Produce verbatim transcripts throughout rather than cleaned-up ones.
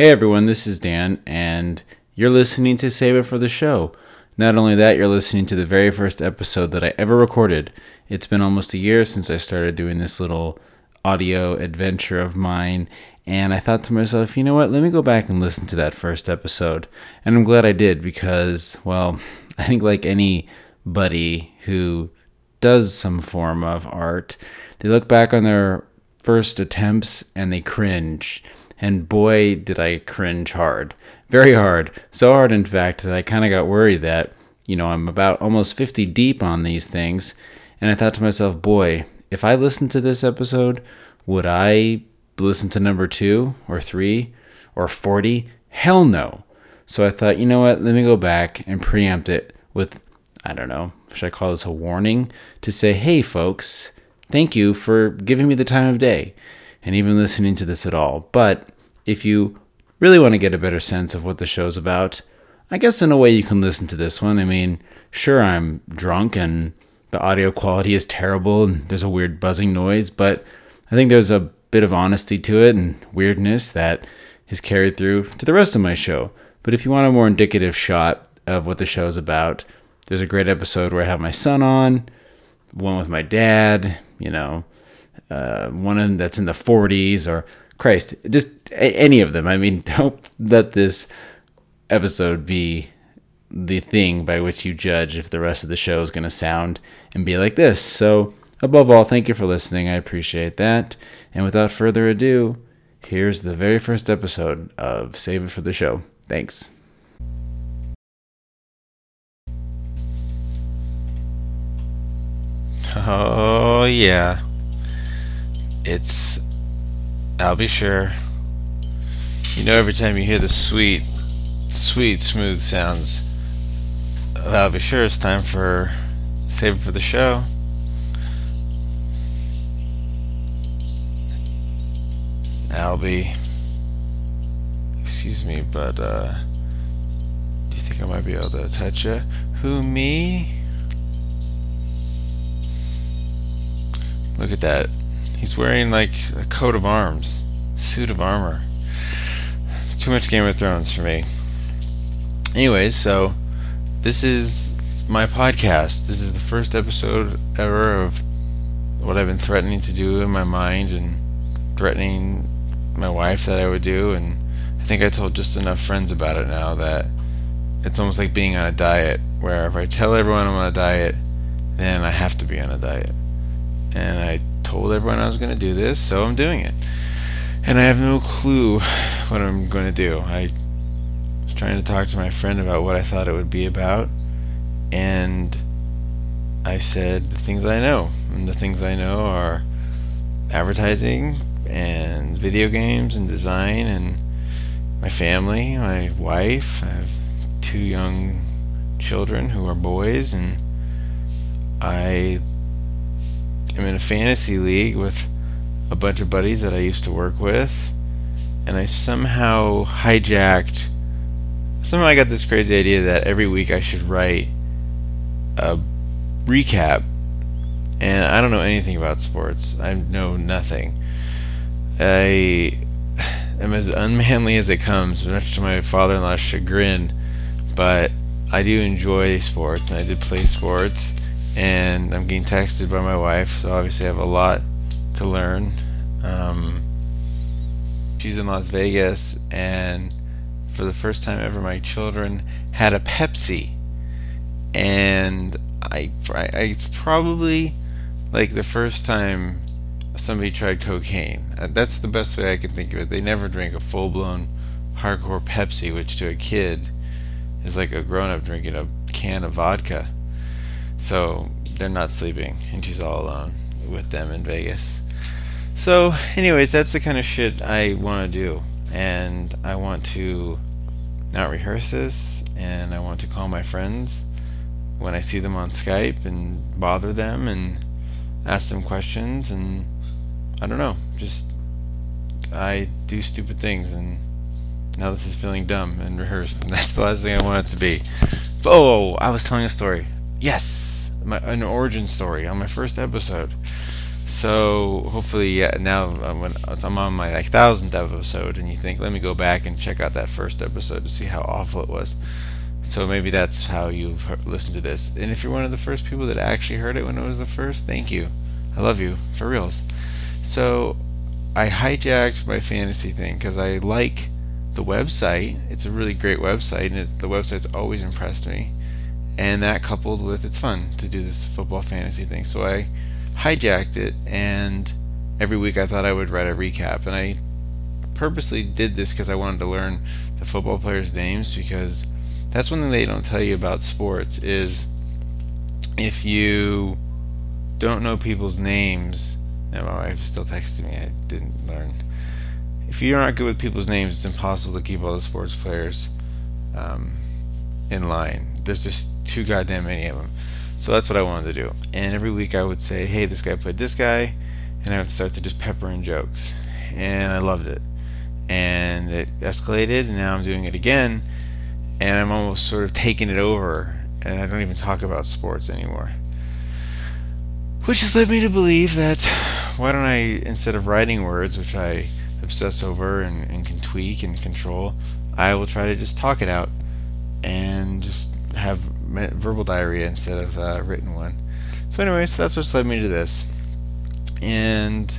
Hey everyone, this is Dan, and you're listening to Save It for the Show. Not only that, you're listening to the very first episode that I ever recorded. It's been almost a year since I started doing this little audio adventure of mine, and I thought to myself, you know what, let me go back and listen to that first episode. And I'm glad I did because, well, I think like anybody who does some form of art, they look back on their first attempts and they cringe. And boy, did I cringe hard. Very hard. So hard, in fact, that I kind of got worried that, you know, I'm about almost fifty deep on these things. And I thought to myself, boy, if I listened to this episode, would I listen to number two or three or forty? Hell no. So I thought, you know what? Let me go back and preempt it with, I don't know, should I call this a warning? To say, hey, folks, thank you for giving me the time of day and even listening to this at all. But if you really want to get a better sense of what the show's about, I guess in a way you can listen to this one. I mean, sure, I'm drunk and the audio quality is terrible and there's a weird buzzing noise, but I think there's a bit of honesty to it and weirdness that is carried through to the rest of my show. But if you want a more indicative shot of what the show's about, there's a great episode where I have my son on, one with my dad, you know, Uh, one that's in the forties, or Christ, just a- any of them. I mean, don't let this episode be the thing by which you judge if the rest of the show is going to sound and be like this. So above all, thank you for listening. I appreciate that. And without further ado, here's the very first episode of Save It for the Show. Thanks. Oh, yeah. It's Albie sure. You know, every time you hear the sweet, sweet, smooth sounds of Albie sure, it's time for Save It for the Show. Albie, excuse me, but uh, do you think I might be able to touch you? Who, me? Look at that. He's wearing, like, a coat of arms. Suit of armor. Too much Game of Thrones for me. Anyways, so, this is my podcast. This is the first episode ever of what I've been threatening to do in my mind and threatening my wife that I would do. And I think I told just enough friends about it now that it's almost like being on a diet, where if I tell everyone I'm on a diet, then I have to be on a diet. And I told everyone I was going to do this, so I'm doing it. And I have no clue what I'm going to do. I was trying to talk to my friend about what I thought it would be about, and I said the things I know. And the things I know are advertising and video games and design and my family, my wife. I have two young children who are boys, and I... I'm in a fantasy league with a bunch of buddies that I used to work with, and I somehow hijacked somehow I got this crazy idea that every week I should write a recap. And I don't know anything about sports. I know nothing. I am as unmanly as it comes, much to my father-in-law's chagrin, but I do enjoy sports, and I did play sports. And I'm getting texted by my wife, so obviously I have a lot to learn. Um, she's in Las Vegas, and for the first time ever, my children had a Pepsi. And I, I it's probably like the first time somebody tried cocaine. That's the best way I can think of it. They never drink a full-blown hardcore Pepsi, which to a kid is like a grown-up drinking a can of vodka. So they're not sleeping, and she's all alone with them in Vegas. So anyways, that's the kind of shit I want to do, and I want to not rehearse this, and I want to call my friends when I see them on Skype and bother them and ask them questions, and I don't know, just I do stupid things, and now this is feeling dumb and rehearsed, and that's the last thing I want it to be. Oh, I was telling a story. Yes, my, an origin story on my first episode. So hopefully, yeah, now when I'm on my like thousandth episode, and you think, let me go back and check out that first episode to see how awful it was. So maybe that's how you've listened to this. And if you're one of the first people that actually heard it when it was the first, thank you. I love you, for reals. So I hijacked my fantasy thing because I like the website. It's a really great website, and it, the website's always impressed me. And that coupled with it's fun to do this football fantasy thing. So I hijacked it, and every week I thought I would write a recap. And I purposely did this because I wanted to learn the football players' names, because that's one thing they don't tell you about sports is if you don't know people's names. Now my wife still texted me, I didn't learn. If you're not good with people's names, it's impossible to keep all the sports players um, in line. There's just too goddamn many of them. So that's what I wanted to do. And every week I would say, hey, this guy played this guy, and I would start to just pepper in jokes. And I loved it. And it escalated, and now I'm doing it again. And I'm almost sort of taking it over, and I don't even talk about sports anymore. Which has led me to believe that, why don't I, instead of writing words, which I obsess over and, and can tweak and control, I will try to just talk it out and just have verbal diarrhea instead of uh, written one. So anyway, so that's what's led me to this. And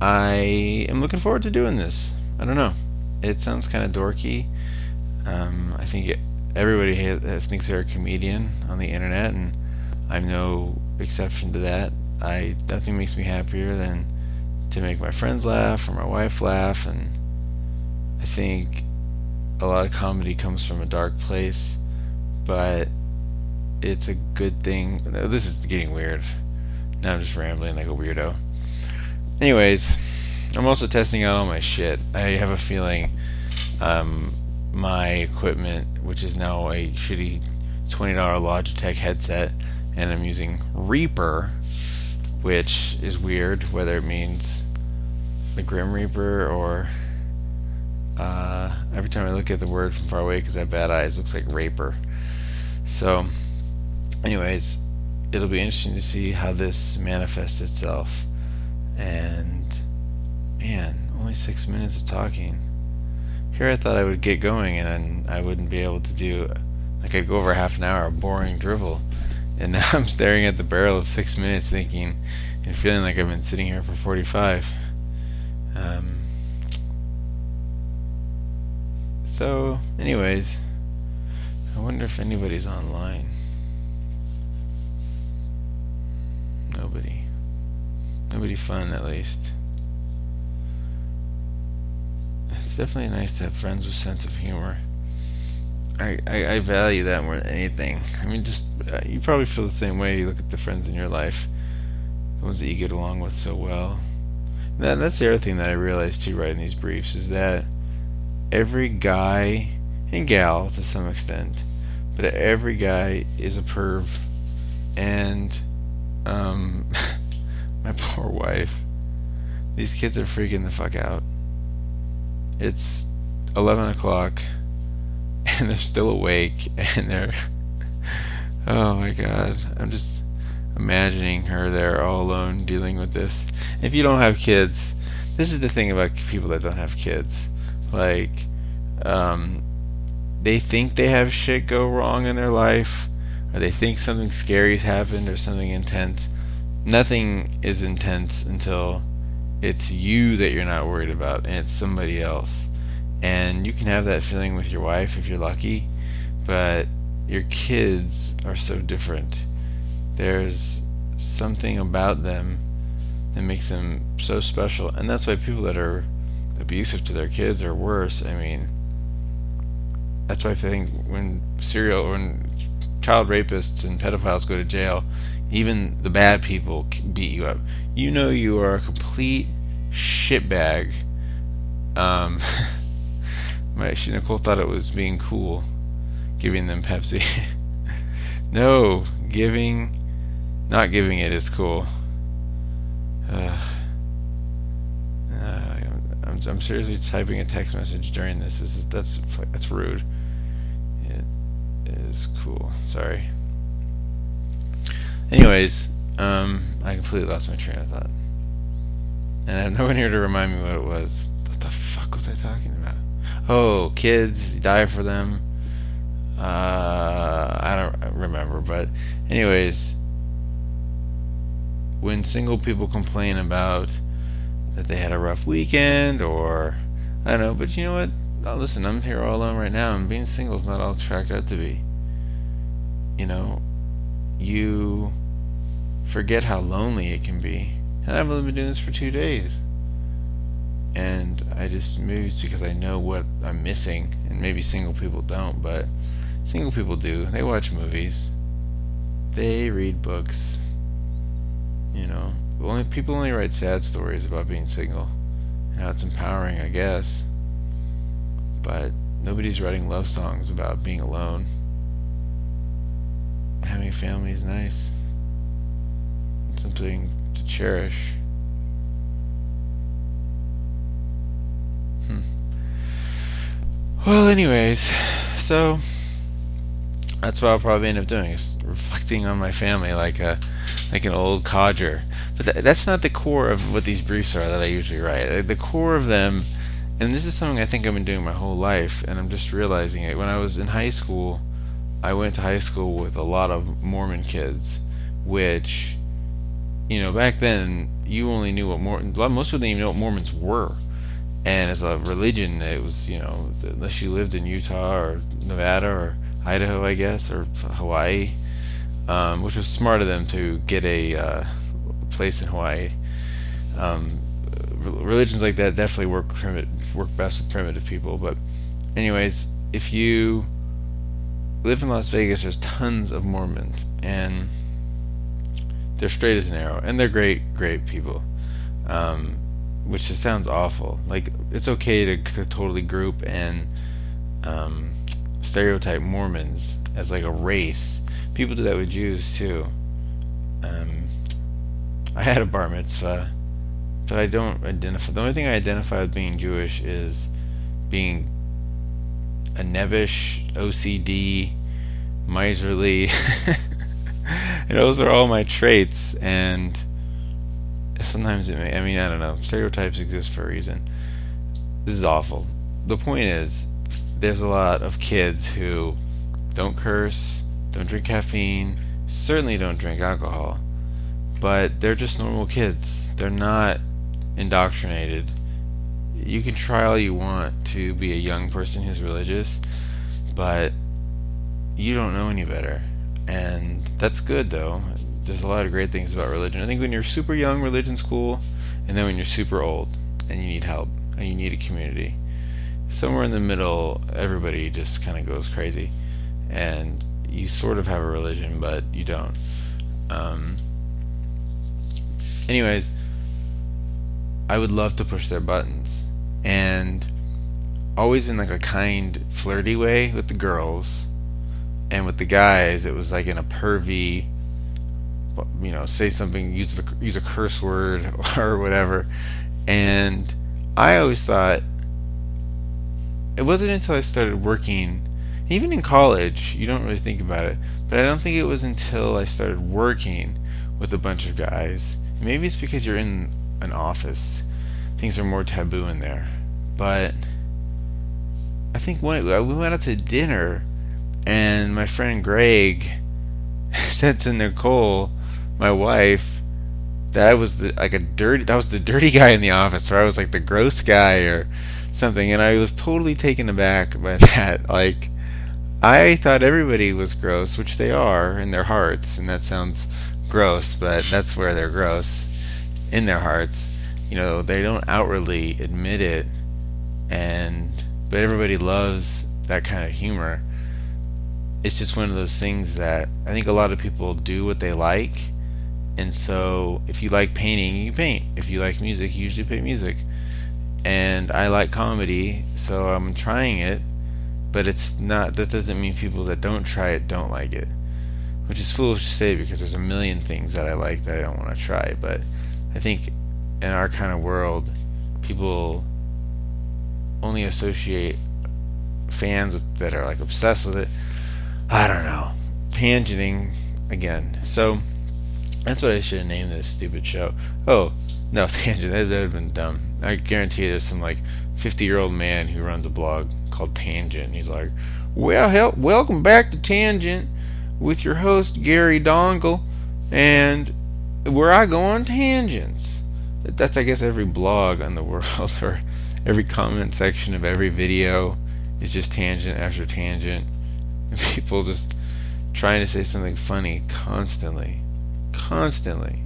I am looking forward to doing this. I don't know. It sounds kind of dorky. Um, I think it, everybody has, thinks they're a comedian on the internet, and I'm no exception to that. I nothing makes me happier than to make my friends laugh or my wife laugh, and I think a lot of comedy comes from a dark place, but it's a good thing. This is getting weird. Now I'm just rambling like a weirdo. Anyways, I'm also testing out all my shit. I have a feeling, um... my equipment, which is now a shitty twenty dollar Logitech headset, and I'm using Reaper, which is weird, whether it means the Grim Reaper or uh, every time I look at the word from far away because I have bad eyes, it looks like Raper. So anyways, it'll be interesting to see how this manifests itself. And man, only six minutes of talking. Here I thought I would get going and I wouldn't be able to do, like I'd go over half an hour of boring drivel. And now I'm staring at the barrel of six minutes thinking and feeling like I've been sitting here for forty-five. Um, so, anyways, I wonder if anybody's online. Nobody. Nobody fun, at least. It's definitely nice to have friends with sense of humor. I, I, I value that more than anything. I mean, just you probably feel the same way. You look at the friends in your life, the ones that you get along with so well. That that's the other thing that I realized too, writing these briefs, is that every guy and gal, to some extent, but every guy is a perv, and um, my poor wife. These kids are freaking the fuck out. It's eleven o'clock, and they're still awake, and they're, oh my god, I'm just imagining her there all alone dealing with this. If you don't have kids, this is the thing about people that don't have kids, like, um, they think they have shit go wrong in their life, or they think something scary's happened, or something intense. Nothing is intense until it's you that you're not worried about, and it's somebody else. And you can have that feeling with your wife if you're lucky, but your kids are so different. There's something about them that makes them so special, and that's why people that are abusive to their kids are worse. I mean, that's why I think when serial, when child rapists and pedophiles go to jail, even the bad people beat you up. You know you are a complete shitbag. Um, my she Nicole thought it was being cool, giving them Pepsi. No, giving, not giving it is cool. Uh, uh, I'm, I'm seriously typing a text message during this. This is that's that's rude. It is cool. Sorry. Anyways, Um, I completely lost my train of thought. And I have no one here to remind me what it was. What the fuck was I talking about? Oh, kids, you die for them. Uh, I don't remember, but anyways, when single people complain about that they had a rough weekend or, I don't know, but you know what? Oh, listen, I'm here all alone right now, and being single is not all it's cracked out to be. You know, you forget how lonely it can be. And I've only been doing this for two days. And I just moved because I know what I'm missing. And maybe single people don't, but single people do. They watch movies. They read books. You know, only people only write sad stories about being single. And how it's empowering, I guess. But nobody's writing love songs about being alone. Having a family is nice. It's something to cherish. Hmm. Well, anyways, so that's what I'll probably end up doing, is reflecting on my family like a like an old codger. But th- that's not the core of what these briefs are that I usually write. Like, the core of them, and this is something I think I've been doing my whole life, and I'm just realizing it. When I was in high school, I went to high school with a lot of Mormon kids, which, you know, back then, you only knew what Mormons... Most people didn't even know what Mormons were. And as a religion, it was, you know, unless you lived in Utah or Nevada or Idaho, I guess, or Hawaii, um, which was smart of them to get a uh, place in Hawaii. Um, religions like that definitely work, primi- work best with primitive people. But anyways, if you live in Las Vegas, there's tons of Mormons, and they're straight as an arrow, and they're great, great people, um, which just sounds awful. Like, it's okay to, to totally group and um, stereotype Mormons as like a race. People do that with Jews too. Um, I had a bar mitzvah, but I don't identify. The only thing I identify with being Jewish is being a nebbish, O C D, miserly. And those are all my traits, and sometimes it may, I mean, I don't know, stereotypes exist for a reason. This is awful. The point is, there's a lot of kids who don't curse, don't drink caffeine, certainly don't drink alcohol, but they're just normal kids. They're not indoctrinated. You can try all you want to be a young person who's religious, but you don't know any better. And that's good, though. There's a lot of great things about religion. I think when you're super young, religion's cool, and then when you're super old and you need help and you need a community, somewhere in the middle, everybody just kind of goes crazy, and you sort of have a religion, but you don't. Um, anyways, I would love to push their buttons, and always in like a kind, flirty way with the girls. And with the guys, it was like in a pervy, you know, say something, use the, use a curse word or whatever. And I always thought, it wasn't until I started working, even in college, you don't really think about it, but I don't think it was until I started working with a bunch of guys. Maybe it's because you're in an office. Things are more taboo in there. But I think when we went out to dinner, and my friend Greg said to Nicole, my wife, that I was the, like a dirty, that was the dirty guy in the office, or I was like the gross guy or something, and I was totally taken aback by that. Like, I thought everybody was gross, which they are in their hearts, and that sounds gross, but that's where they're gross, in their hearts. You know, they don't outwardly admit it, and but everybody loves that kind of humor. It's just one of those things that I think a lot of people do what they like, and so if you like painting, you paint. If you like music, you usually play music. And I like comedy, so I'm trying it, but it's not. That doesn't mean people that don't try it don't like it, which is foolish to say because there's a million things that I like that I don't want to try. But I think in our kind of world, people only associate fans that are like obsessed with it. I don't know. Tangenting again. So That's what I should have named this stupid show. Oh, no, Tangent. That would have been dumb. I guarantee there's some, like, fifty-year-old man who runs a blog called Tangent. And he's like, well, help, welcome back to Tangent with your host, Gary Dongle, and where I go on tangents. That's, I guess, every blog in the world, or every comment section of every video is just tangent after tangent. And people just trying to say something funny constantly. Constantly.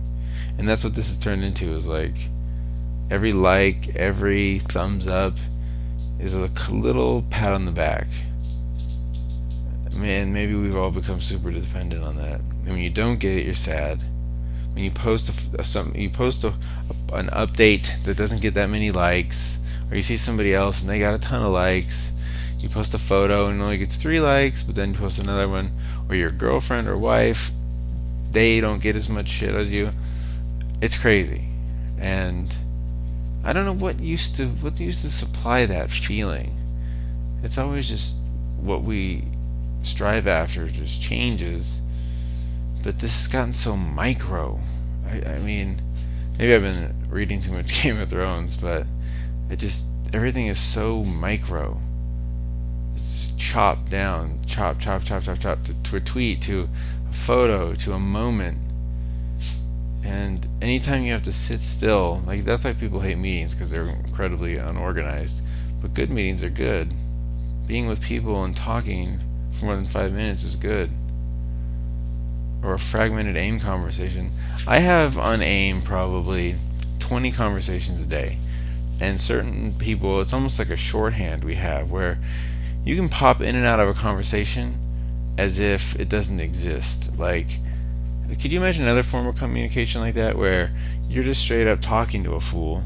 And that's what this has turned into, is like every like, every thumbs up is a little pat on the back. Man, maybe we've all become super dependent on that. And when you don't get it, you're sad. When you post a, a some, you post a, a, an update that doesn't get that many likes, or you see somebody else and they got a ton of likes, you post a photo and it only gets three likes, but then you post another one, or your girlfriend or wife, they don't get as much shit as you. It's crazy. And I don't know what used to what used to supply that feeling. It's always just what we strive after just changes, but this has gotten so micro. I, I mean, maybe I've been reading too much Game of Thrones, but it just, everything is so micro. It's chopped down, chop, chop, chop, chop, chop, to, to a tweet, to a photo, to a moment. And anytime you have to sit still, like, that's why people hate meetings, because they're incredibly unorganized. But good meetings are good. Being with people and talking for more than five minutes is good. Or a fragmented AIM conversation. I have on AIM probably twenty conversations a day. And certain people, it's almost like a shorthand we have where you can pop in and out of a conversation as if it doesn't exist. Like, could you imagine another form of communication like that where you're just straight up talking to a fool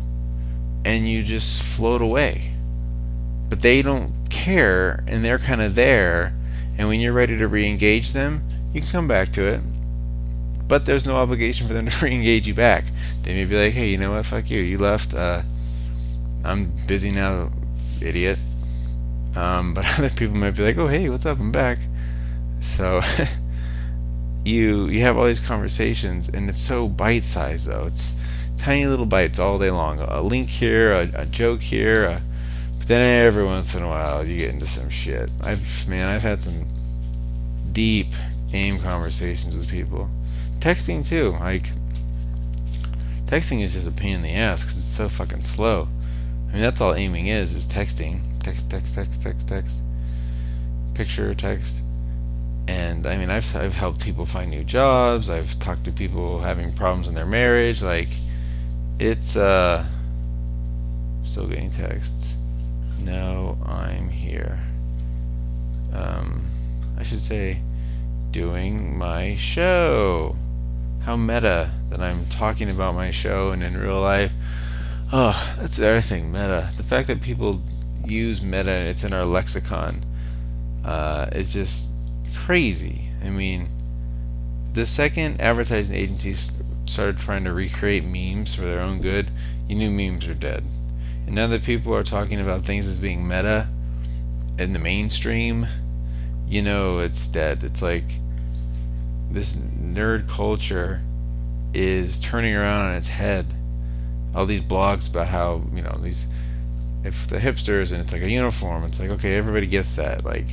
and you just float away? But they don't care and they're kind of there. And when you're ready to re-engage them, you can come back to it. But there's no obligation for them to re-engage you back. They may be like, hey, you know what, fuck you. You left. Uh, I'm busy now, idiot. Um, but other people might be like, oh, hey, what's up? I'm back. So you you have all these conversations, and it's so bite-sized, though. It's tiny little bites all day long. A link here, a, a joke here, a... Then every once in a while you get into some shit. I've man, I've had some deep AIM conversations with people. Texting too. Like, texting is just a pain in the ass because it's so fucking slow. I mean, that's all aiming is, is texting. Text, text, text, text, text. Picture, text. And I mean, I've I've helped people find new jobs. I've talked to people having problems in their marriage. Like, it's uh, still getting texts. No, I'm here. Um, I should say, doing my show. How meta that I'm talking about my show and in real life. Oh, that's everything, meta. The fact that people use meta and it's in our lexicon uh, is just crazy. I mean, the second advertising agencies started trying to recreate memes for their own good, you knew memes were dead. And now that people are talking about things as being meta in the mainstream, you know it's dead. It's like this nerd culture is turning around on its head. All these blogs about how, you know, these, if the hipsters and it's like a uniform, it's like, okay, everybody gets that. Like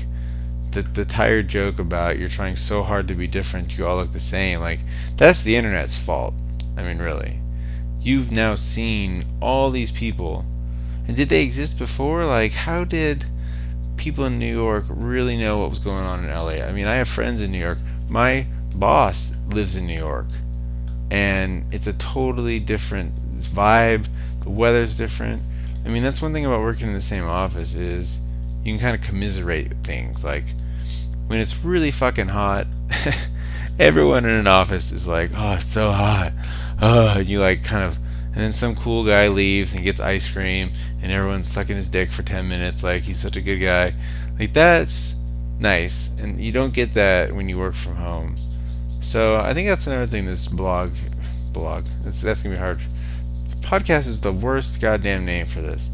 the the tired joke about you're trying so hard to be different, you all look the same. Like, that's the internet's fault. I mean, really. You've now seen all these people. And did they exist before? Like, how did people in New York really know what was going on in L A? I mean, I have friends in New York. My boss lives in New York. And it's a totally different vibe. The weather's different. I mean, that's one thing about working in the same office is you can kind of commiserate things. Like, when it's really fucking hot, everyone in an office is like, oh, it's so hot. Oh, and you like kind of... And then some cool guy leaves and gets ice cream and everyone's sucking his dick for ten minutes like he's such a good guy. Like, that's nice. And you don't get that when you work from home. So I think that's another thing this blog... Blog. That's, that's going to be hard. Podcast is the worst goddamn name for this.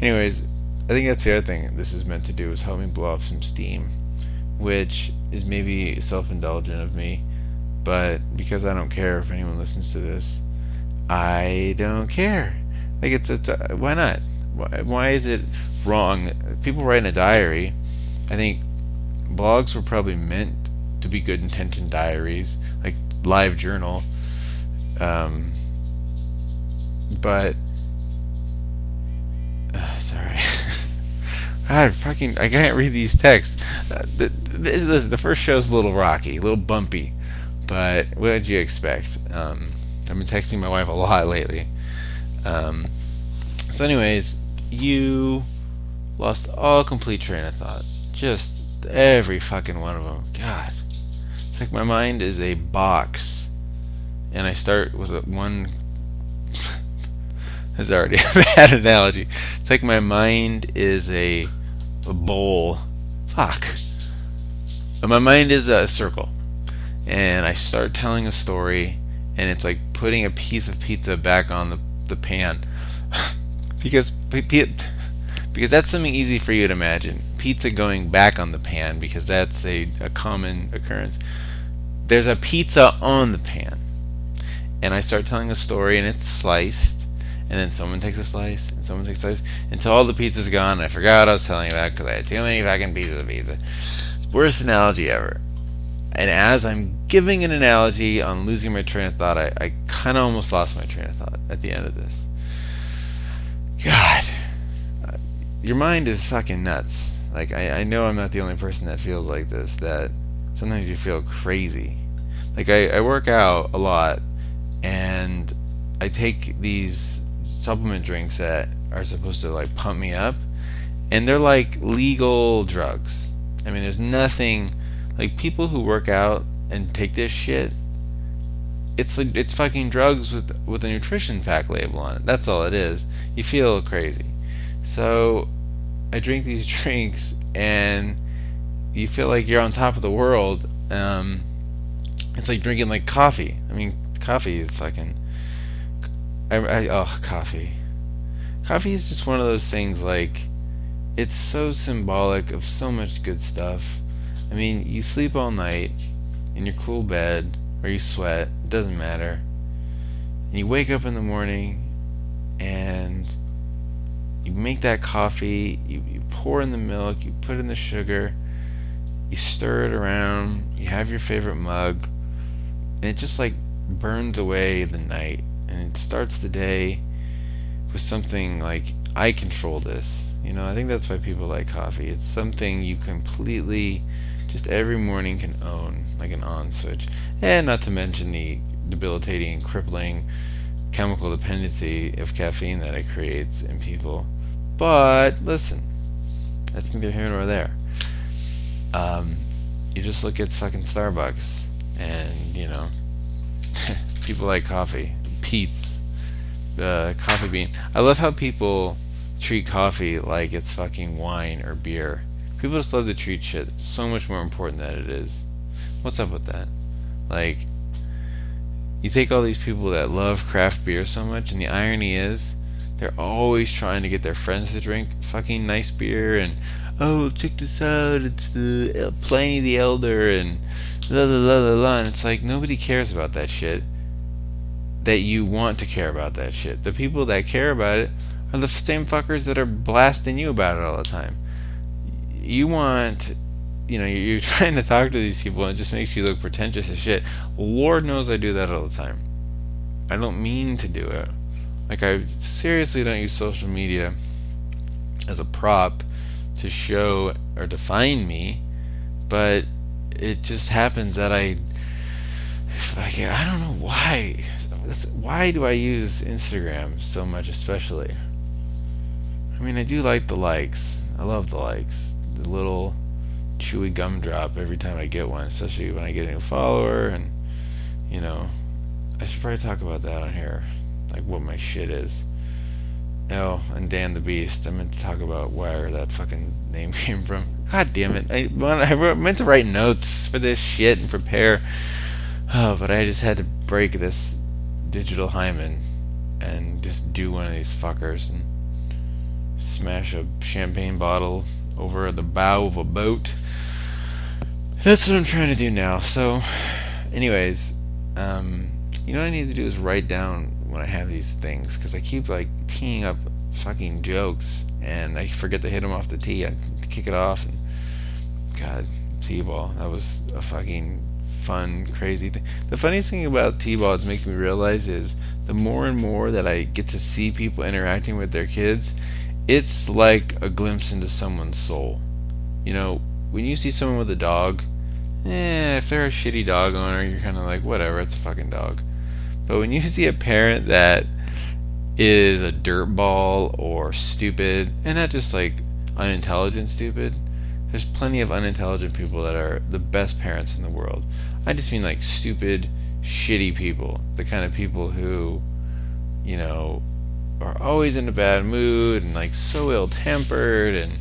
Anyways, I think that's the other thing this is meant to do, is help me blow off some steam. Which is maybe self-indulgent of me. but because I don't care if anyone listens to this, I don't care. Like, it's a t- why not? Why, why is it wrong? People write in a diary. I think blogs were probably meant to be good intention diaries, like live journal. Um, but uh, sorry, God, fucking, I can't read these texts. Uh, the, the, the first show's a little rocky, a little bumpy, but what did you expect? Um, I've been texting my wife a lot lately. Um, so, anyways, you lost all complete train of thought. Just every fucking one of them. God. It's like my mind is a box, and I start with a one. That's already a bad analogy. It's like my mind is a, a bowl. Fuck. But my mind is a circle, and I start telling a story, and it's like putting a piece of pizza back on the the pan, because because that's something easy for you to imagine. Pizza going back on the pan, because that's a, a common occurrence. There's a pizza on the pan, and I start telling a story, and it's sliced, and then someone takes a slice, and someone takes a slice, until all the pizza's gone, and I forgot what I was telling you about, because I had too many fucking pieces of pizza. Worst analogy ever. And as I'm giving an analogy on losing my train of thought, I, I kind of almost lost my train of thought at the end of this. God. Your mind is fucking nuts. Like, I, I know I'm not the only person that feels like this, that sometimes you feel crazy. Like, I, I work out a lot, and I take these supplement drinks that are supposed to, like, pump me up, and they're, like, legal drugs. I mean, there's nothing... Like, people who work out and take this shit, it's like, it's fucking drugs with, with a nutrition fact label on it. That's all it is. You feel crazy. So... I drink these drinks, and you feel like you're on top of the world. Um, it's like drinking like coffee. I mean, coffee is fucking. I, I oh coffee. Coffee is just one of those things. Like, it's so symbolic of so much good stuff. I mean, you sleep all night in your cool bed, or you sweat. It doesn't matter. And you wake up in the morning, and you make that coffee, you, you pour in the milk, you put in the sugar, you stir it around, you have your favorite mug, and it just like burns away the night, and it starts the day with something like, I control this. You know, I think that's why people like coffee. It's something you completely, just every morning, can own, like an on switch. And not to mention the debilitating, crippling chemical dependency of caffeine that it creates in people. But listen, that's neither here nor there. Um, you just look at fucking Starbucks, and you know, people like coffee, Pete's, uh, coffee bean. I love how people treat coffee like it's fucking wine or beer. People just love to treat shit so much more important than it is. What's up with that? Like, you take all these people that love craft beer so much, and the irony is, they're always trying to get their friends to drink fucking nice beer, and, oh, check this out, it's the Pliny the Elder, and la la la la la, and it's like, nobody cares about that shit that you want to care about that shit. The people that care about it are the same fuckers that are blasting you about it all the time. You want... You know, you're trying to talk to these people, and it just makes you look pretentious as shit. Lord knows I do that all the time. I don't mean to do it. Like, I seriously don't use social media as a prop to show or define me, but it just happens that I... Like, I don't know why. That's, why do I use Instagram so much, especially? I mean, I do like the likes. I love the likes. The little... chewy gumdrop every time I get one, especially when I get a new follower. And you know, I should probably talk about that on here, like what my shit is. Oh, and Dan the Beast, I meant to talk about where that fucking name came from. God damn it, I, I meant to write notes for this shit and prepare, oh, but I just had to break this digital hymen and just do one of these fuckers and smash a champagne bottle over the bow of a boat. That's what I'm trying to do now. So, Anyways, um, you know what I need to do is write down when I have these things, because I keep like teeing up fucking jokes and I forget to hit them off the tee. I kick it off and God, T-ball. That was a fucking fun, crazy thing. The funniest thing about T-ball is making me realize is the more and more that I get to see people interacting with their kids, it's like a glimpse into someone's soul. You know, when you see someone with a dog, eh, if they're a shitty dog owner, you're kind of like, whatever, it's a fucking dog. But when you see a parent that is a dirtball or stupid, and not just like unintelligent stupid, there's plenty of unintelligent people that are the best parents in the world. I just mean like stupid, shitty people. The kind of people who, you know, are always in a bad mood and like so ill-tempered, and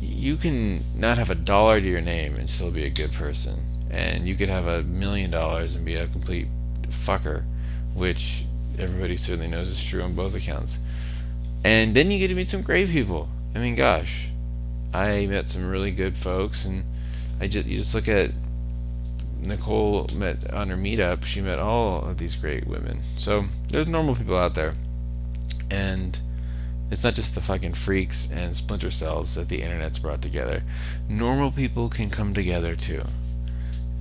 you can not have a dollar to your name and still be a good person. And you could have a million dollars and be a complete fucker, which everybody certainly knows is true on both accounts. And then you get to meet some great people. I mean, gosh, I met some really good folks, and I just you just look at Nicole met on her meetup. She met all of these great women. So there's normal people out there, and it's not just the fucking freaks and splinter cells that the internet's brought together. Normal people can come together too,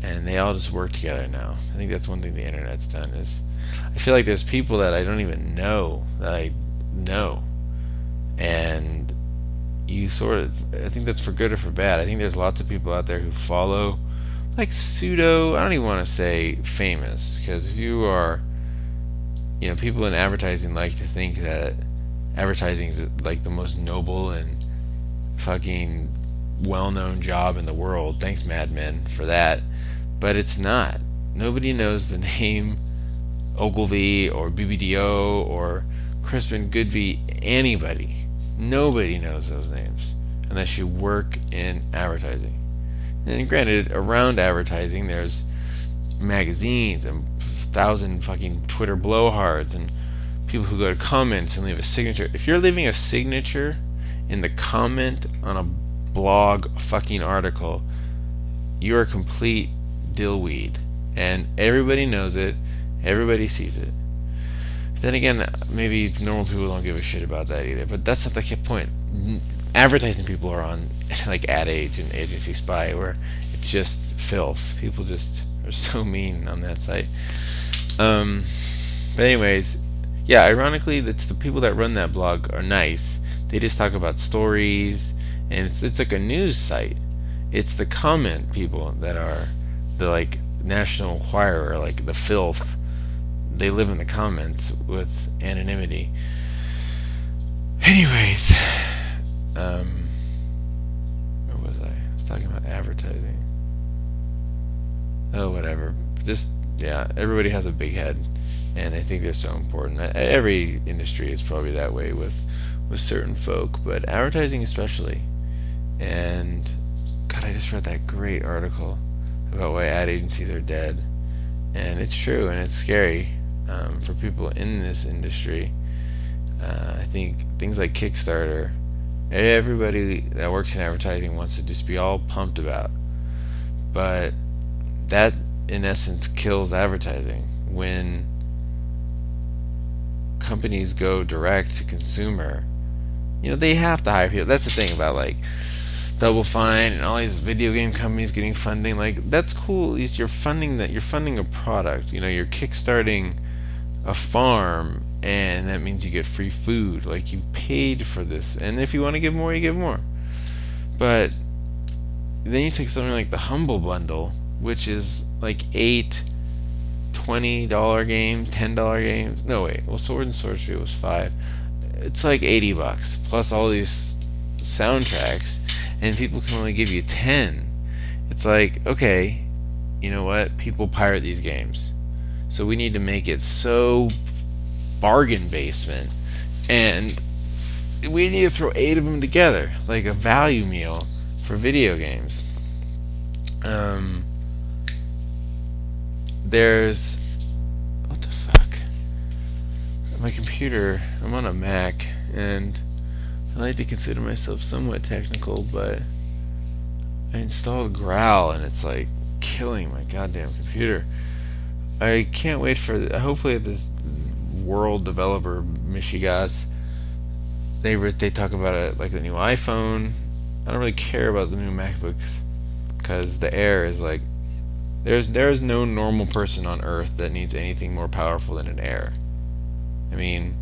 and they all just work together now. I think that's one thing the internet's done is I feel like there's people that I don't even know that I know, and you sort of, I think that's for good or for bad. I think there's lots of people out there who follow like pseudo, I don't even want to say famous, because if you are, you know, people in advertising like to think that advertising is like the most noble and fucking well-known job in the world. Thanks, Mad Men, for that. But it's not. Nobody knows the name Ogilvy or B B D O or Crispin Goodby, anybody. Nobody knows those names unless you work in advertising. And granted, around advertising, there's magazines and thousand fucking Twitter blowhards and people who go to comments and leave a signature. If you're leaving a signature in the comment on a blog fucking article, you're a complete dillweed, and everybody knows it. Everybody sees it. Then again, maybe normal people don't give a shit about that either, but that's not the point. Advertising people are on, like, AdAge and Agency Spy, where it's just filth. People just are so mean on that site. Um, but anyways, yeah, ironically, that's the people that run that blog are nice. They just talk about stories, and it's it's like a news site. It's the comment people that are the, like, National Enquirer, like, the filth. They live in the comments with anonymity. Anyways, um, where was I? I was talking about advertising. Oh, whatever. Just, yeah, everybody has a big head, and I think they're so important. Every industry is probably that way with, with certain folk, but advertising especially. And, God, I just read that great article about why ad agencies are dead. And it's true, and it's scary. Um, for people in this industry, uh, I think things like Kickstarter, everybody that works in advertising wants to just be all pumped about, but that in essence kills advertising. When companies go direct to consumer, you know, they have to hire people. That's the thing about like Double Fine and all these video game companies getting funding. Like, that's cool. At least you're funding that. You're funding a product. You know, you're kickstarting a farm, and that means you get free food. Like, you've paid for this, and if you want to give more, you give more. But then you take something like the Humble Bundle, which is like eight twenty dollar games, ten dollar games. No, wait. Well, Sword and Sorcery was five. It's like eighty bucks plus all these soundtracks, and people can only give you ten. It's like, okay, you know what? People pirate these games, so we need to make it so bargain basement, and we need to throw eight of them together like a value meal for video games. Um, there's what the fuck? My computer. I'm on a Mac, and I like to consider myself somewhat technical, but I installed Growl, and it's like killing my goddamn computer. I can't wait for... Hopefully this world developer, Mishigas, they they talk about it like the new iPhone. I don't really care about the new MacBooks because the Air is like... There's there's no normal person on Earth that needs anything more powerful than an Air. I mean,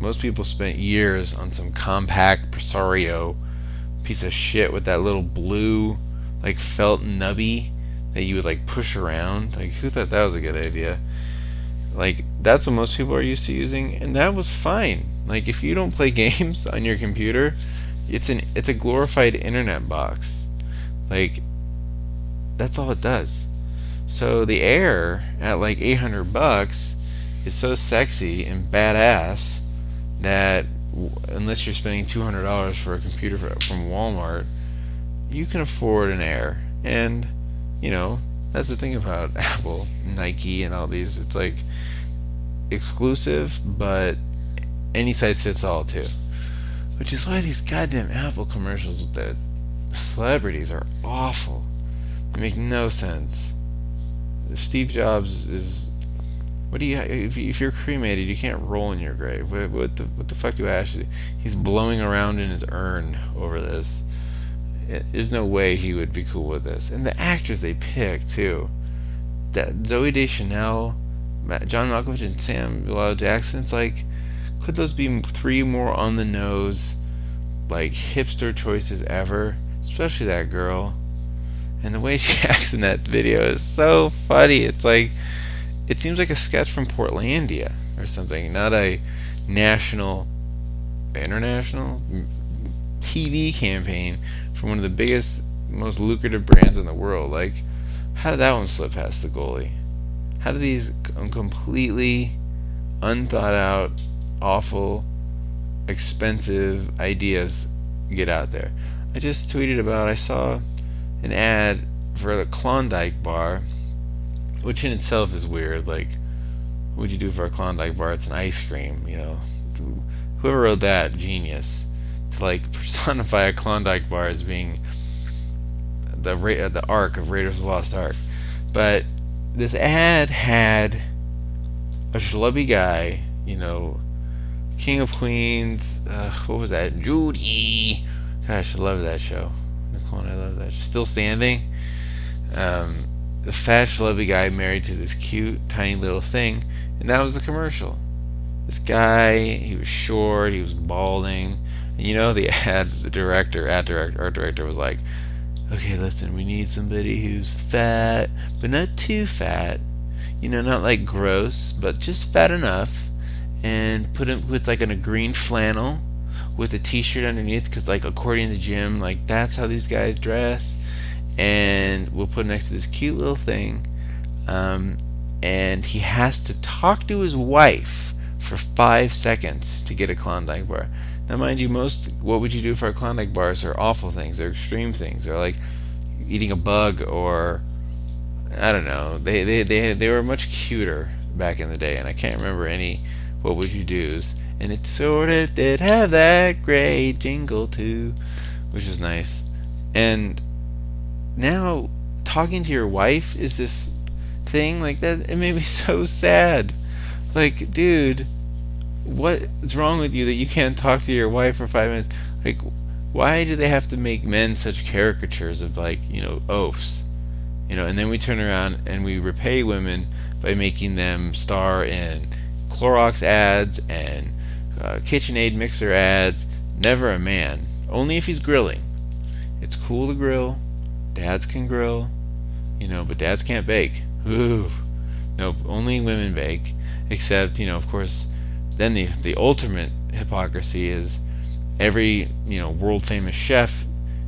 most people spent years on some compact Presario piece of shit with that little blue, like, felt nubby that you would, like, push around. Like, who thought that was a good idea? Like, that's what most people are used to using, and that was fine. Like, if you don't play games on your computer, it's an it's a glorified internet box. Like, that's all it does. So the Air at like eight hundred bucks is so sexy and badass that unless you're spending two hundred dollars for a computer from Walmart, you can afford an Air. And, you know, that's the thing about Apple, Nike, and all these. It's like exclusive, but any size fits all too. Which is why these goddamn Apple commercials with the celebrities are awful. They make no sense. If Steve Jobs is... What do you... If, if you're cremated, you can't roll in your grave. What, what, the, what the fuck do Ash... He's blowing around in his urn over this. It, there's no way he would be cool with this. And the actors they pick, too. That Zooey Deschanel, John Malkovich, and Samuel L. Jackson. It's like... Could those be three more on-the-nose, like, hipster choices ever? Especially that girl. And the way she acts in that video is so funny. It's like, it seems like a sketch from Portlandia or something, not a national, international T V campaign from one of the biggest, most lucrative brands in the world. Like, how did that one slip past the goalie? How do these completely unthought out, awful, expensive ideas get out there? I just tweeted about, I saw an ad for the Klondike bar, which in itself is weird. Like, what would you do for a Klondike bar? It's an ice cream, you know. Whoever wrote that, genius. To, like, personify a Klondike bar as being the ra- the Ark of Raiders of the Lost Ark. But this ad had a schlubby guy, you know, King of Queens, uh, what was that? Judy! Gosh, I love that show. Nicole and I love that. She's still standing. Um, the fat, schlubby guy married to this cute, tiny little thing. And that was the commercial. This guy, he was short, he was balding. And you know, the ad, the director, ad director, art director was like, okay, listen, we need somebody who's fat, but not too fat. You know, not like gross, but just fat enough. And put him with like in a green flannel, with a t-shirt underneath, because like according to the gym, like that's how these guys dress, and we'll put him next to this cute little thing, um, and he has to talk to his wife for five seconds to get a Klondike bar. Now mind you, most what would you do for a Klondike bars are awful things, they're extreme things, they're like eating a bug, or I don't know, they they they, they were much cuter back in the day, and I can't remember any what would you do's. And it sort of did have that great jingle too, which is nice. And now talking to your wife is this thing like that. It made me so sad. Like, dude, what is wrong with you that you can't talk to your wife for five minutes? Like, why do they have to make men such caricatures of, like, you know, oafs? You know, and then we turn around and we repay women by making them star in Clorox ads and Uh, KitchenAid mixer ads. Never a man. Only if he's grilling. It's cool to grill. Dads can grill. You know, but dads can't bake. Ooh. Nope. Only women bake. Except, you know, of course, then the the ultimate hypocrisy is every, you know, world-famous chef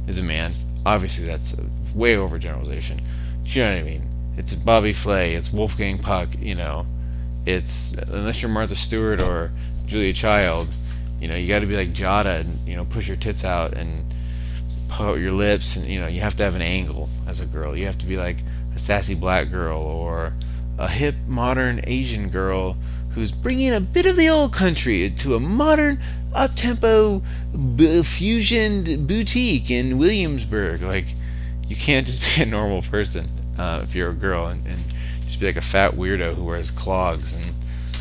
is a man. Obviously, that's a way overgeneralization. Do you know what I mean? It's Bobby Flay. It's Wolfgang Puck. You know, it's... Unless you're Martha Stewart or Julia Child, you know, you got to be like Jada and, you know, push your tits out and pout your lips, and, you know, you have to have an angle as a girl. You have to be like a sassy black girl or a hip modern Asian girl who's bringing a bit of the old country to a modern up-tempo b- fusion boutique in Williamsburg. Like, you can't just be a normal person uh, if you're a girl and, and just be like a fat weirdo who wears clogs and,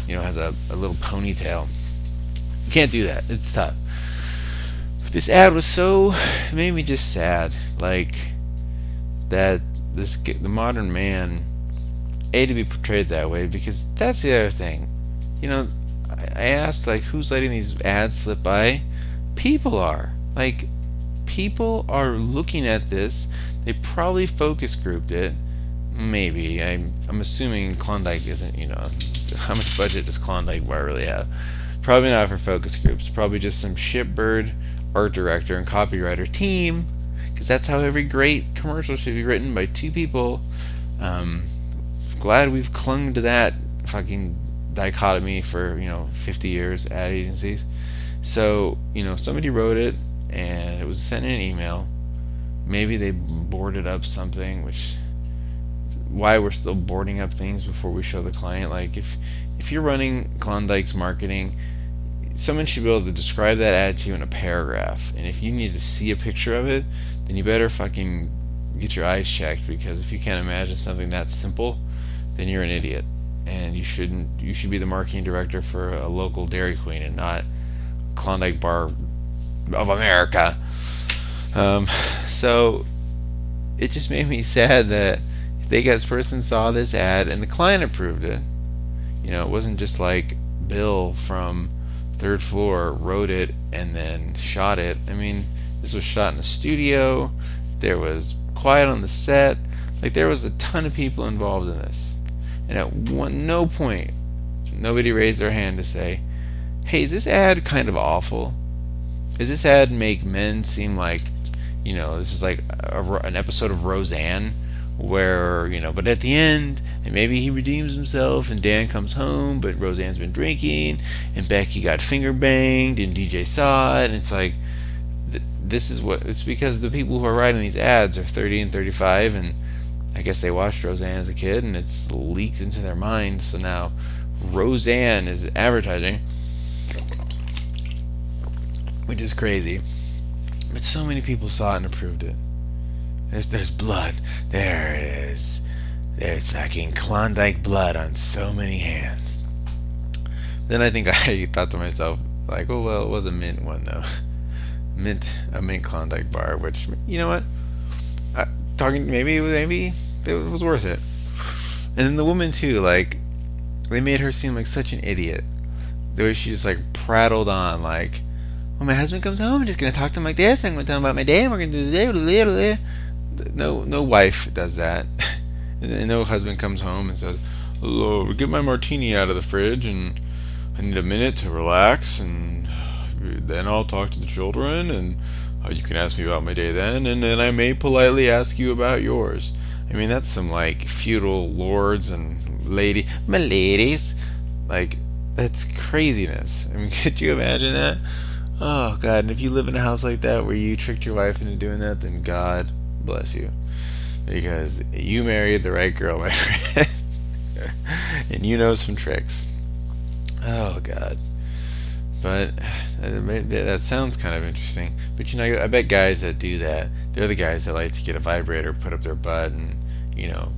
you know, has a, a little ponytail. You can't do that. It's tough. But this ad was so, it made me just sad. Like, that this the modern man, A, to be portrayed that way, because that's the other thing. You know, I asked, like, who's letting these ads slip by? People are. Like, people are looking at this. They probably focus grouped it. Maybe. I'm, I'm assuming Klondike isn't, you know, how much budget does Klondike Bar really have? Probably not for focus groups. Probably just some shitbird art director and copywriter team, because that's how every great commercial should be written, by two people. Um, glad we've clung to that fucking dichotomy for, you know, fifty years ad agencies. So, you know, somebody wrote it and it was sent in an email. Maybe they boarded up something, which why we're still boarding up things before we show the client. Like, if if you're running Klondike's marketing, someone should be able to describe that ad to you in a paragraph. And if you need to see a picture of it, then you better fucking get your eyes checked, because if you can't imagine something that simple, then you're an idiot. And you shouldn't. You should be the marketing director for a local Dairy Queen and not Klondike Bar of America. Um, so it just made me sad that they got this person saw this ad and the client approved it. You know, it wasn't just like Bill from Third Floor wrote it and then shot it. I mean, this was shot in a studio. There was quiet on the set. Like, there was a ton of people involved in this. And at one, no point, nobody raised their hand to say, hey, is this ad kind of awful? Does this ad make men seem like, you know, this is like a, an episode of Roseanne where, you know, but at the end, and maybe he redeems himself, and Dan comes home, but Roseanne's been drinking, and Becky got finger banged, and D J saw it, and it's like, th- this is what, it's because the people who are writing these ads are thirty and thirty-five, and I guess they watched Roseanne as a kid, and it's leaked into their mind, so now Roseanne is advertising, which is crazy. But so many people saw it and approved it. There's there's blood. There is. There's fucking Klondike blood on so many hands. Then I think I thought to myself, like, oh, well, it was a mint one, though. Mint, a mint Klondike bar, which, you know what? I, talking, maybe, maybe it was worth it. And then the woman, too, like, they made her seem like such an idiot. The way she just, like, prattled on, like, when my husband comes home, I'm just going to talk to him like this. I'm going to tell him about my day. We're going to do this. No, no wife does that. And no husband comes home and says, oh, get my martini out of the fridge, and I need a minute to relax, and then I'll talk to the children, and oh, you can ask me about my day then, and then I may politely ask you about yours. I mean, that's some, like, feudal lords and lady, my ladies. Like, that's craziness. I mean, could you imagine that? Oh, God, and if you live in a house like that where you tricked your wife into doing that, then God bless you. Because you married the right girl, my friend. And you know some tricks. Oh, God. But that sounds kind of interesting. But, you know, I bet guys that do that, they're the guys that like to get a vibrator, put up their butt, and, you know,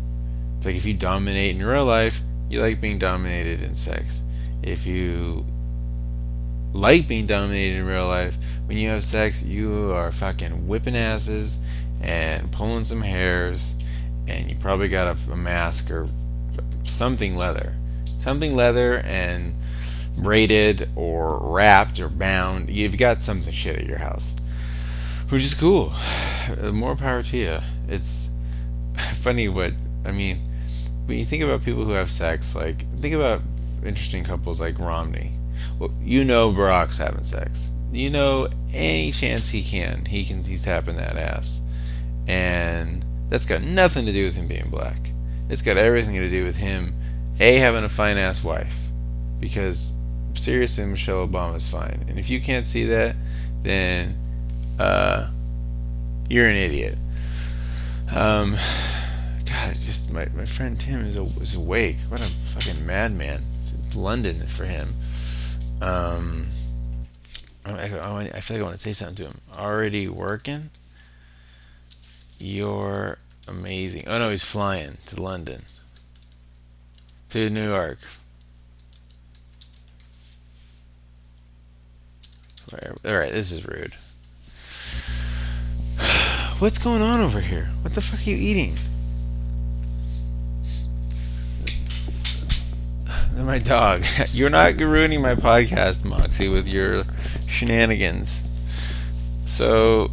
it's like if you dominate in real life, you like being dominated in sex. If you like being dominated in real life, when you have sex, you are fucking whipping asses and pulling some hairs, and you probably got a, a mask or something leather something leather and braided or wrapped or bound. You've got something shit at your house, which is cool. More power to you. It's funny what I mean when you think about people who have sex. Like, think about interesting couples like Romney. Well, you know Barack's having sex. You know, any chance he can, he can he's tapping that ass. And that's got nothing to do with him being black. It's got everything to do with him, A, having a fine-ass wife. Because, seriously, Michelle Obama's fine. And if you can't see that, then uh, you're an idiot. Um, God, it's just my, my friend Tim is, a, is awake. What a fucking madman. It's London for him. Um, I, I feel like I want to say something to him. Already working? You're amazing. Oh no, he's flying to London. to New York. Where, all right, this is rude. What's going on over here? What the fuck are you eating? My dog. You're not ruining my podcast, Moxie, with your shenanigans. So,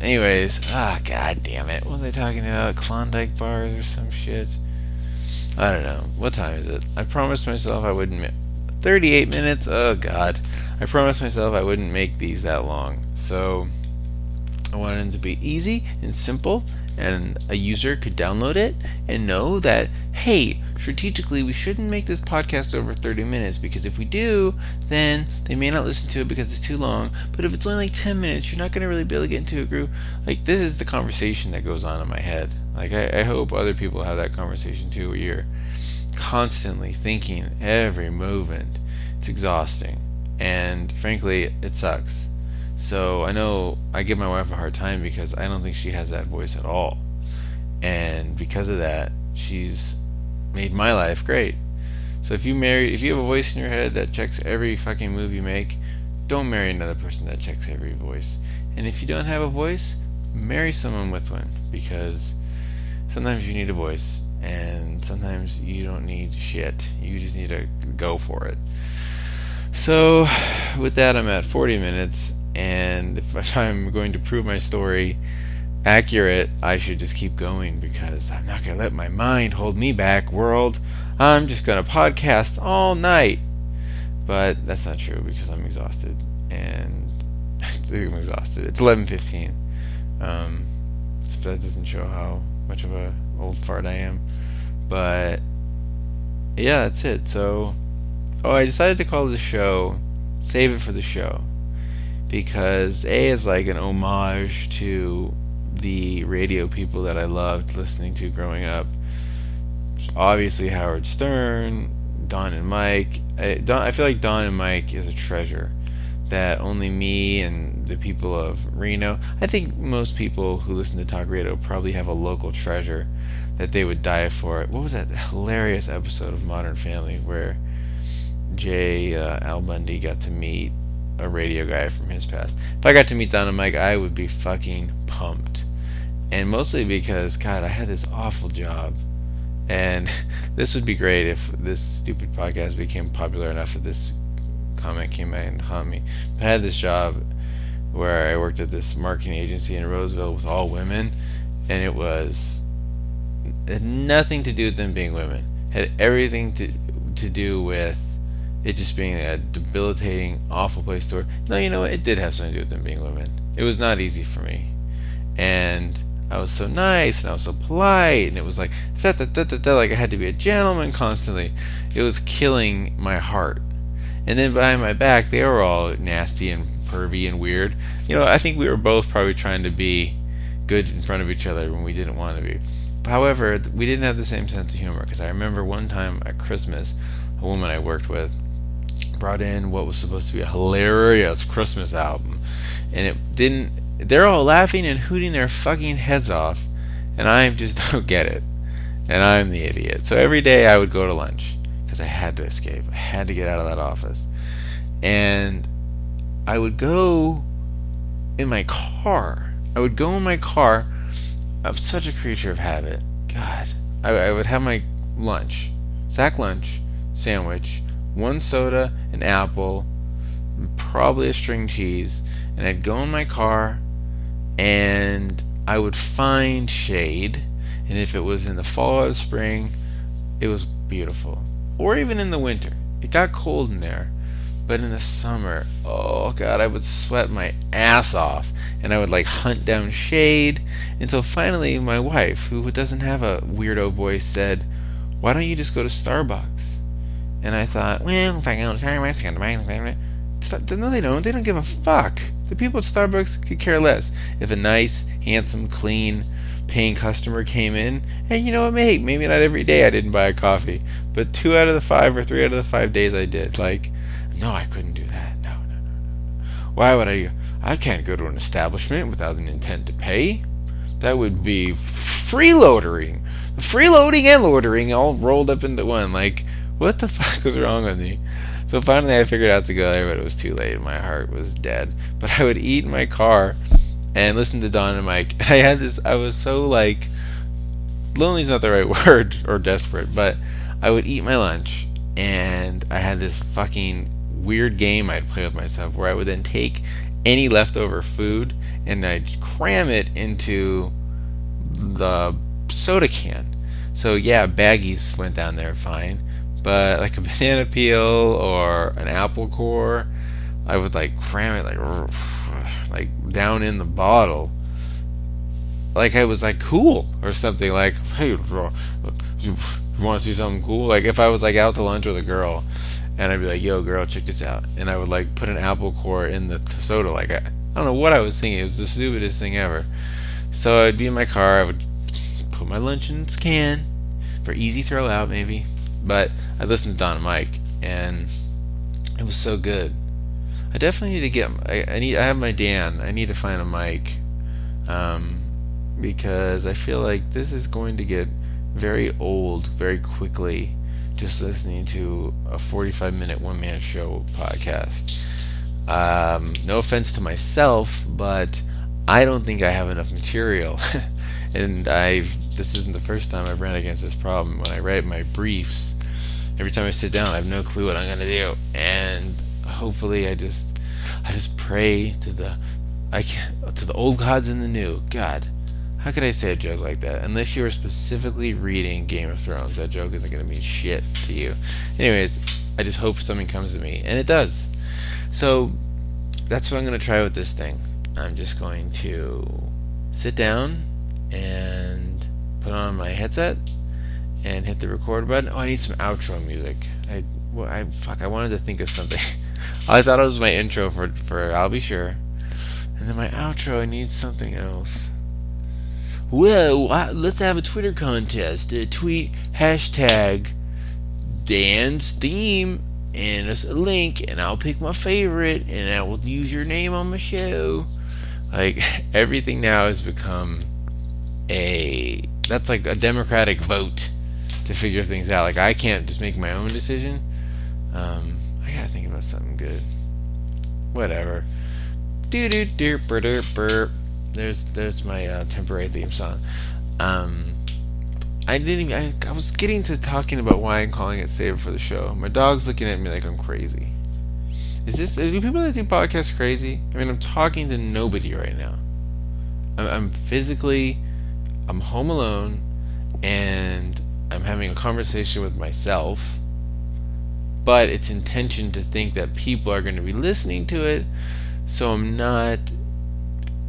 anyways, ah, oh, god damn it. What was I talking about? Klondike bars or some shit? I don't know. What time is it? I promised myself I wouldn't. Mi- thirty-eight minutes? Oh, god. I promised myself I wouldn't make these that long. So, I wanted them to be easy and simple, and a user could download it and know that, hey, strategically we shouldn't make this podcast over thirty minutes, because if we do, then they may not listen to it because it's too long. But if it's only like ten minutes, you're not going to really be able to get into a group. Like, this is the conversation that goes on in my head. Like, I, I hope other people have that conversation too, where you're constantly thinking every movement. It's exhausting, and frankly it sucks. So I know I give my wife a hard time because I don't think she has that voice at all. And because of that, she's made my life great. So if you marry, if you have a voice in your head that checks every fucking move you make, don't marry another person that checks every voice. And if you don't have a voice, marry someone with one, because sometimes you need a voice, and sometimes you don't need shit. You just need to go for it. So with that, I'm at forty minutes. And if I'm going to prove my story accurate, I should just keep going, because I'm not going to let my mind hold me back, world. I'm just going to podcast all night. But that's not true, because I'm exhausted. And I'm exhausted. It's eleven fifteen. Um, if that doesn't show how much of a old fart I am. But, yeah, that's it. So, oh, I decided to call the show Save It for the Show, because A is like an homage to the radio people that I loved listening to growing up. Obviously Howard Stern, Don and Mike. I, Don, I feel like Don and Mike is a treasure that only me and the people of Reno. I think most people who listen to talk radio probably have a local treasure that they would die for. What was that hilarious episode of Modern Family where Jay uh, Al Bundy got to meet a radio guy from his past? If I got to meet Don and Mike, I would be fucking pumped. And mostly because, God, I had this awful job. And this would be great if this stupid podcast became popular enough that this comment came back and haunt me. But I had this job where I worked at this marketing agency in Roseville with all women, and it was it had nothing to do with them being women. It had everything to to do with it just being a debilitating, awful place to work. No, you know what? It did have something to do with them being women. It was not easy for me. And I was so nice, and I was so polite, and it was like, da, da, da, da, da, like I had to be a gentleman constantly. It was killing my heart. And then behind my back, they were all nasty and pervy and weird. You know, I think we were both probably trying to be good in front of each other when we didn't want to be. However, we didn't have the same sense of humor, because I remember one time at Christmas, a woman I worked with brought in what was supposed to be a hilarious Christmas album, and it didn't. They're all laughing and hooting their fucking heads off, and I just don't get it, and I'm the idiot. So every day I would go to lunch, because I had to escape. I had to get out of that office, and I would go in my car. I would go in my car. I'm such a creature of habit. God, I, I would have my lunch, sack lunch, sandwich, one soda, an apple, probably a string cheese, and I'd go in my car, and I would find shade, and if it was in the fall or the spring, it was beautiful. Or even in the winter. It got cold in there, but in the summer, oh god, I would sweat my ass off, and I would like hunt down shade, until finally my wife, who doesn't have a weirdo voice, said, "Why don't you just go to Starbucks?" And I thought, well, if I go to Starbucks, no, they don't. They don't give a fuck. The people at Starbucks could care less. If a nice, handsome, clean, paying customer came in, and you know what, mate, maybe not every day I didn't buy a coffee, but two out of the five or three out of the five days I did. Like, no, I couldn't do that. No, no, no, no. Why would I? I can't go to an establishment without an intent to pay. That would be freeloading. Freeloading and loitering all rolled up into one. Like, What the fuck was wrong with me? So finally I figured out the guy, but it was too late. My heart was dead. But I would eat in my car and listen to Don and Mike. And I had this, I was so like, lonely is not the right word, or desperate, but I would eat my lunch and I had this fucking weird game I'd play with myself where I would then take any leftover food and I'd cram it into the soda can. So yeah, baggies went down there fine, but like a banana peel or an apple core, I would like cram it like like down in the bottle, like I was like cool or something. Like, hey, you want to see something cool? Like if I was like out to lunch with a girl, and I'd be like, yo girl, check this out, and I would like put an apple core in the soda. Like I, I don't know what I was thinking. It was the stupidest thing ever. So I'd be in my car, I would put my lunch in its can for easy throw out maybe, but I listened to Don and Mike and it was so good. I definitely need to get, I, I need, I have my Dan, I need to find a mic, um, because I feel like this is going to get very old very quickly, just listening to a forty-five minute one man show podcast. Um, no offense to myself, but I don't think I have enough material. And I've, this isn't the first time I've ran against this problem. When I write my briefs, every time I sit down, I have no clue what I'm going to do. And hopefully I just, I just pray to the, I can't, to the old gods and the new. God, how could I say a joke like that? Unless you were specifically reading Game of Thrones, that joke isn't going to mean shit to you. Anyways, I just hope something comes to me. And it does. So that's what I'm going to try with this thing. I'm just going to sit down and put on my headset and hit the record button. Oh, I need some outro music. I, well, I fuck, I wanted to think of something. I thought it was my intro for, for I'll Be Sure. And then my outro, I need something else. Well, I, let's have a Twitter contest. Uh, tweet hashtag Dan's theme and a link, and I'll pick my favorite, and I will use your name on my show. Like, everything now has become a, that's like a democratic vote to figure things out. Like I can't just make my own decision. um I gotta think about something good, whatever. Do do do burp. there's there's my uh, temporary theme song. um I didn't even, I, I was getting to talking about why I'm calling it Save It for the Show. My dog's looking at me like I'm crazy. Is this, are people that do podcasts crazy? I mean, I'm talking to nobody right now. I'm, I'm physically, I'm home alone, and I'm having a conversation with myself, but it's intention to think that people are going to be listening to it, so I'm not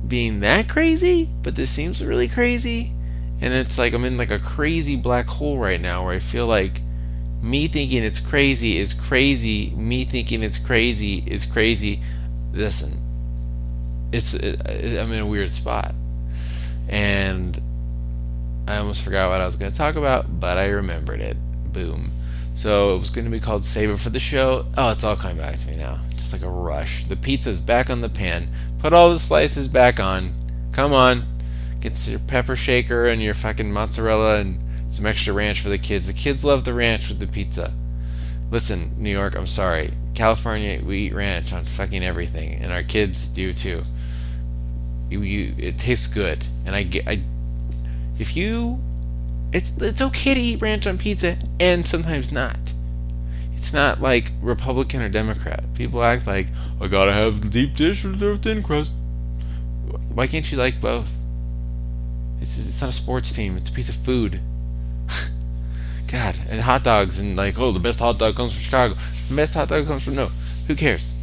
being that crazy, but this seems really crazy, and it's like I'm in like a crazy black hole right now where I feel like me thinking it's crazy is crazy, me thinking it's crazy is crazy. Listen, it's it, I'm in a weird spot, and I almost forgot what I was going to talk about, but I remembered it. Boom. So it was going to be called Save It for the Show. Oh, it's all coming back to me now. Just like a rush. The pizza's back on the pan. Put all the slices back on. Come on. Get your pepper shaker and your fucking mozzarella and some extra ranch for the kids. The kids love the ranch with the pizza. Listen, New York, I'm sorry. California, we eat ranch on fucking everything. And our kids do too. You, you, it tastes good. And I get... I, If you, it's it's okay to eat ranch on pizza, and sometimes not. It's not like Republican or Democrat. People act like, I gotta have deep dish or thin crust. Why can't you like both? It's it's not a sports team. It's a piece of food. God, and hot dogs, and like, oh, the best hot dog comes from Chicago. The best hot dog comes from, no. Who cares?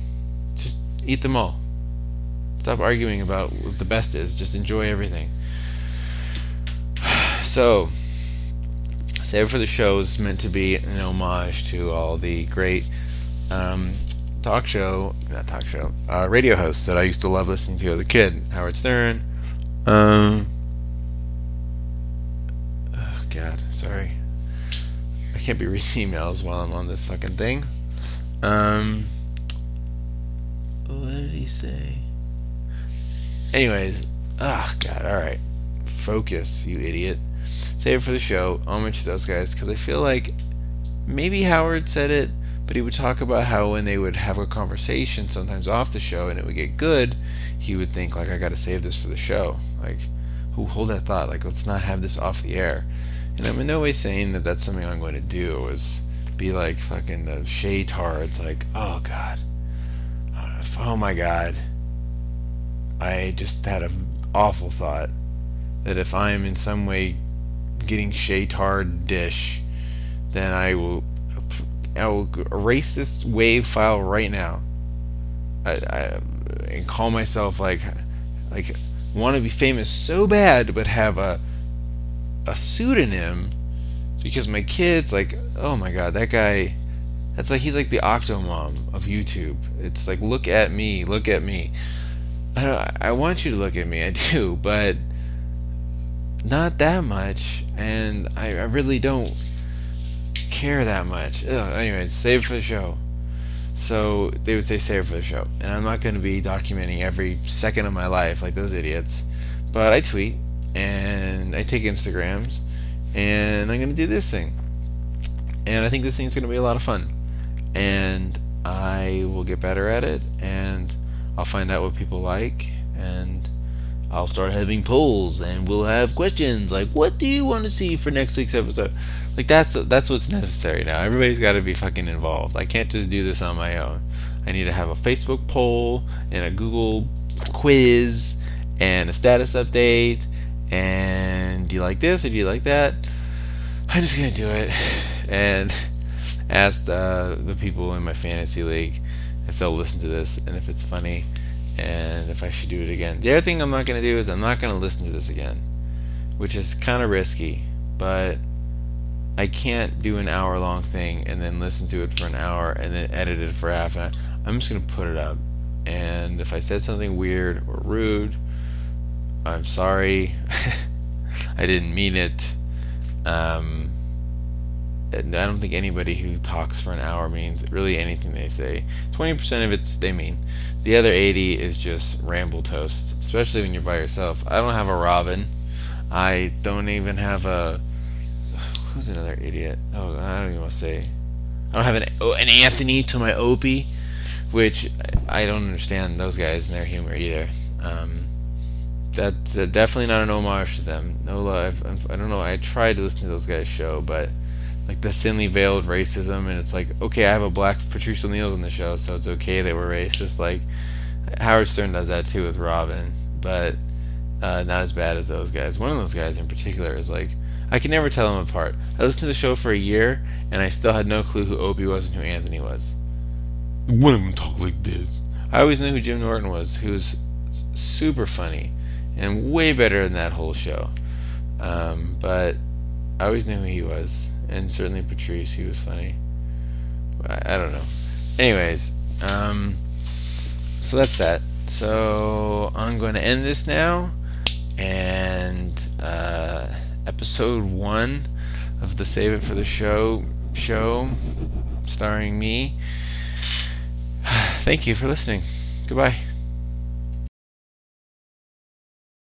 Just eat them all. Stop arguing about what the best is. Just enjoy everything. So, Save It for the Show is meant to be an homage to all the great um, talk show, not talk show, uh, radio hosts that I used to love listening to as a kid. Howard Stern. Um, oh, God, sorry. I can't be reading emails while I'm on this fucking thing. Um, what did he say? Anyways, oh, God, alright. Focus, you idiot. Save It for the Show. Homage to those guys, because I feel like maybe Howard said it, but he would talk about how when they would have a conversation sometimes off the show and it would get good, he would think, like, I gotta save this for the show. Like, who hold that thought? Like, let's not have this off the air. And I'm in no way saying that that's something I'm going to do, is be like fucking the shaytards, like, oh god, oh my god, I just had an awful thought that if I'm in some way getting shaytardish, then I will I will erase this wave file right now. I, I and call myself like like want to be famous so bad, but have a a pseudonym because my kids, like, oh my god, that guy, that's like, he's like the Octomom of YouTube. It's like, look at me, look at me. I don't, I want you to look at me, I do, but not that much, and I, I really don't care that much. Ugh, anyways, save for the show. So they would say save for the show, and I'm not going to be documenting every second of my life like those idiots, but I tweet and I take Instagrams and I'm going to do this thing, and I think this thing's going to be a lot of fun, and I will get better at it, and I'll find out what people like, and I'll start having polls, and we'll have questions like, what do you want to see for next week's episode? Like, that's that's what's necessary now. Everybody's got to be fucking involved. I can't just do this on my own. I need to have a Facebook poll, and a Google quiz, and a status update, and do you like this, or do you like that? I'm just going to do it. And ask uh, the people in my fantasy league if they'll listen to this, and if it's funny, and if I should do it again. The other thing I'm not going to do is I'm not going to listen to this again, which is kind of risky, but I can't do an hour long thing and then listen to it for an hour and then edit it for half an hour. I'm just going to put it up, and if I said something weird or rude, I'm sorry. I didn't mean it. um I don't think anybody who talks for an hour means really anything they say. twenty percent of it's they mean. The other eighty is just ramble toast, especially when you're by yourself. I don't have a Robin. I don't even have a... Who's another idiot? Oh, I don't even want to say... I don't have an, oh, an Anthony to my Opie, which I don't understand those guys and their humor either. Um, that's uh, definitely not an homage to them. No love. I don't know. I tried to listen to those guys' show, but... like the thinly veiled racism, and it's like, okay, I have a black Patrice O'Neal's on the show, so it's okay they were racist. Like, Howard Stern does that too with Robin, but uh, not as bad as those guys. One of those guys in particular is like, I can never tell them apart. I listened to the show for a year, and I still had no clue who Opie was and who Anthony was. One of them talk like this. I always knew who Jim Norton was, who's super funny, and way better than that whole show. Um, but I always knew who he was. And certainly Patrice, he was funny. I, I don't know. Anyways, um, so that's that. So I'm going to end this now. And uh, episode one of the Save It for the Show show starring me. Thank you for listening. Goodbye.